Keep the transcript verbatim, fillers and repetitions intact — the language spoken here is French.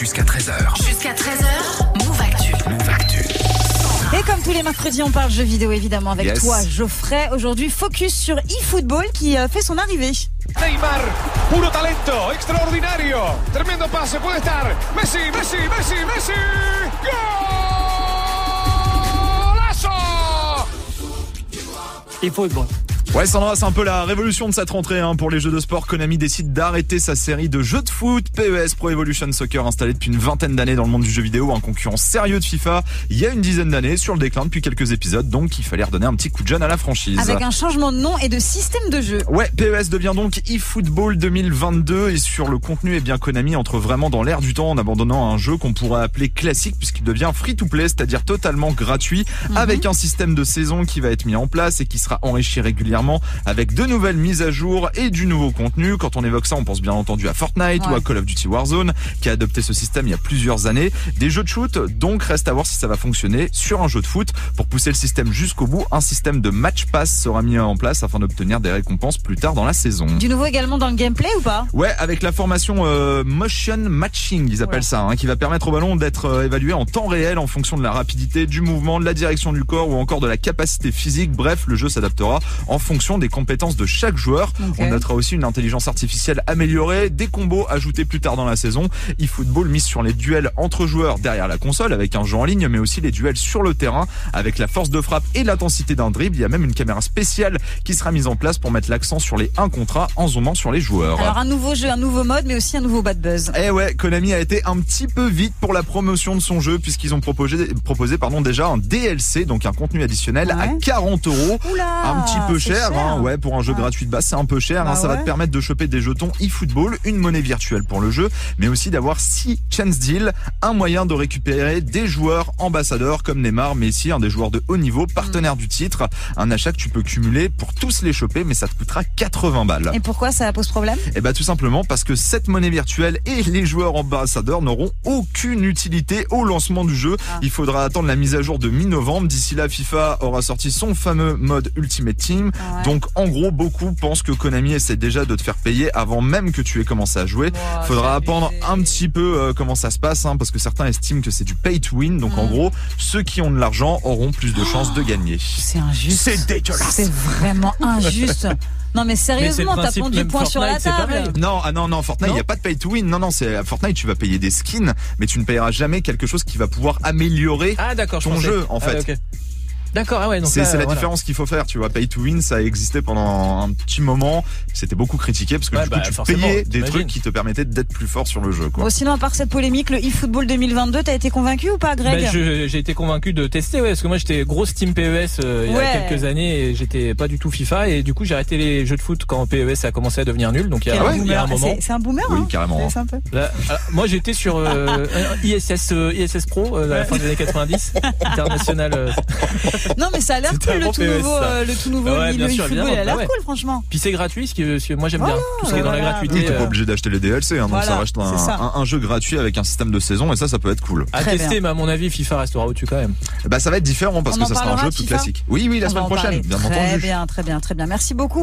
jusqu'à treize heures. Jusqu'à treize heures, Mouv' Actu. Mouv' Actu. Et comme tous les mercredis, on parle jeux vidéo évidemment avec yes. toi, Geoffrey. Aujourd'hui, focus sur eFootball qui fait son arrivée. Neymar, puro talento, extraordinario, tremendo pase, puede estar. Messi, Messi, Messi, Messi. Golazo. eFootball. Ouais, Sandra, c'est un peu la révolution de cette rentrée hein. Pour les jeux de sport, Konami décide d'arrêter sa série de jeux de foot. P E S, Pro Evolution Soccer, installé depuis une vingtaine d'années dans le monde du jeu vidéo, un concurrent sérieux de FIFA, il y a une dizaine d'années, sur le déclin depuis quelques épisodes, donc il fallait redonner un petit coup de jeune à la franchise. Avec un changement de nom et de système de jeu. Ouais, P E S devient donc eFootball deux mille vingt-deux, et sur le contenu, eh bien Konami entre vraiment dans l'air du temps en abandonnant un jeu qu'on pourrait appeler classique, puisqu'il devient free-to-play, c'est-à-dire totalement gratuit, mm-hmm. avec un système de saison qui va être mis en place et qui sera enrichi régulièrement avec de nouvelles mises à jour et du nouveau contenu. Quand on évoque ça, on pense bien entendu à Fortnite ouais. ou à Call of Duty Warzone qui a adopté ce système il y a plusieurs années. Des jeux de shoot, donc reste à voir si ça va fonctionner sur un jeu de foot. Pour pousser le système jusqu'au bout, un système de match pass sera mis en place afin d'obtenir des récompenses plus tard dans la saison. Du nouveau également dans le gameplay ou pas ? Ouais, avec la formation euh, Motion Matching, ils appellent ouais. ça, hein, qui va permettre au ballon d'être euh, évalué en temps réel en fonction de la rapidité, du mouvement, de la direction du corps ou encore de la capacité physique. Bref, le jeu s'adaptera en fonction fonction des compétences de chaque joueur. Okay. On notera aussi une intelligence artificielle améliorée, des combos ajoutés plus tard dans la saison. eFootball mise sur les duels entre joueurs derrière la console avec un jeu en ligne, mais aussi les duels sur le terrain avec la force de frappe et l'intensité d'un dribble. Il y a même une caméra spéciale qui sera mise en place pour mettre l'accent sur les un contre un en zoomant sur les joueurs. Alors un nouveau jeu, un nouveau mode, mais aussi un nouveau bad buzz. Eh ouais, Konami a été un petit peu vite pour la promotion de son jeu puisqu'ils ont proposé, proposé pardon, déjà un D L C, donc un contenu additionnel ouais. à quarante euros. Oula, un petit peu cher. Cher, hein, ouais, pour un jeu ah. gratuit de base, c'est un peu cher. Bah hein, ça ouais. va te permettre de choper des jetons eFootball, une monnaie virtuelle pour le jeu, mais aussi d'avoir six chance deals, un moyen de récupérer des joueurs ambassadeurs comme Neymar, Messi, un des joueurs de haut niveau, partenaire mmh. du titre. Un achat que tu peux cumuler pour tous les choper, mais ça te coûtera quatre-vingts balles. Et pourquoi ça pose problème ? Eh bah, tout simplement parce que cette monnaie virtuelle et les joueurs ambassadeurs n'auront aucune utilité au lancement du jeu. Ah. Il faudra attendre la mise à jour de mi-novembre. D'ici là, FIFA aura sorti son fameux mode Ultimate Team. Ouais. Donc en gros, beaucoup pensent que Konami essaie déjà de te faire payer avant même que tu aies commencé à jouer. Wow, faudra attendre un petit peu euh, comment ça se passe hein, parce que certains estiment que c'est du pay to win. Donc mmh. en gros, ceux qui ont de l'argent auront plus de chances oh, de gagner. C'est injuste. C'est dégueulasse. C'est vraiment injuste. Non mais sérieusement, mais t'as pondu point Fortnite, sur la table. Non, ah non non, Fortnite, il y a pas de pay to win. Non non, c'est à Fortnite, tu vas payer des skins, mais tu ne payeras jamais quelque chose qui va pouvoir améliorer ah, d'accord, ton je jeu en fait. Ah, okay. D'accord, ah ouais, donc c'est, là, c'est la voilà. différence qu'il faut faire, tu vois. Pay to win, ça a existé pendant un petit moment. C'était beaucoup critiqué parce que ouais, du coup, bah, tu payais des trucs qui te permettaient d'être plus fort sur le jeu, quoi. Bon, sinon, à part cette polémique, le eFootball deux mille vingt-deux, t'as été convaincu ou pas, Greg ? Bah, je, j'ai été convaincu de tester, ouais, parce que moi, j'étais grosse team P E S euh, il ouais. y a quelques années et j'étais pas du tout FIFA. Et du coup, j'ai arrêté les jeux de foot quand P E S a commencé à devenir nul. Donc, il y a, ouais, il y a un moment. C'est, c'est un boomer, oui, hein, carrément. C'est sympa. Là, euh, moi, j'étais sur euh, I S S, euh, I S S Pro, euh, à la fin des années quatre-vingt-dix, international. Euh, Non mais ça a l'air cool, le tout, nouveau, euh, le tout nouveau ouais, le sûr, football, il a l'air ouais. cool franchement. Puis c'est gratuit, ce que, ce que moi j'aime voilà, bien, tout ce qui est dans voilà. la gratuité. Oui, t'es pas obligé d'acheter les D L C, hein, donc voilà, ça reste un, ça. Un, un jeu gratuit avec un système de saison et ça, ça peut être cool. À tester, mais à mon avis, FIFA restera au-dessus quand même. Bah ça va être différent parce on que ça sera un jeu plus classique. Oui, oui, la on semaine prochaine, bien entendu. Très bien, très bien, très bien. Merci beaucoup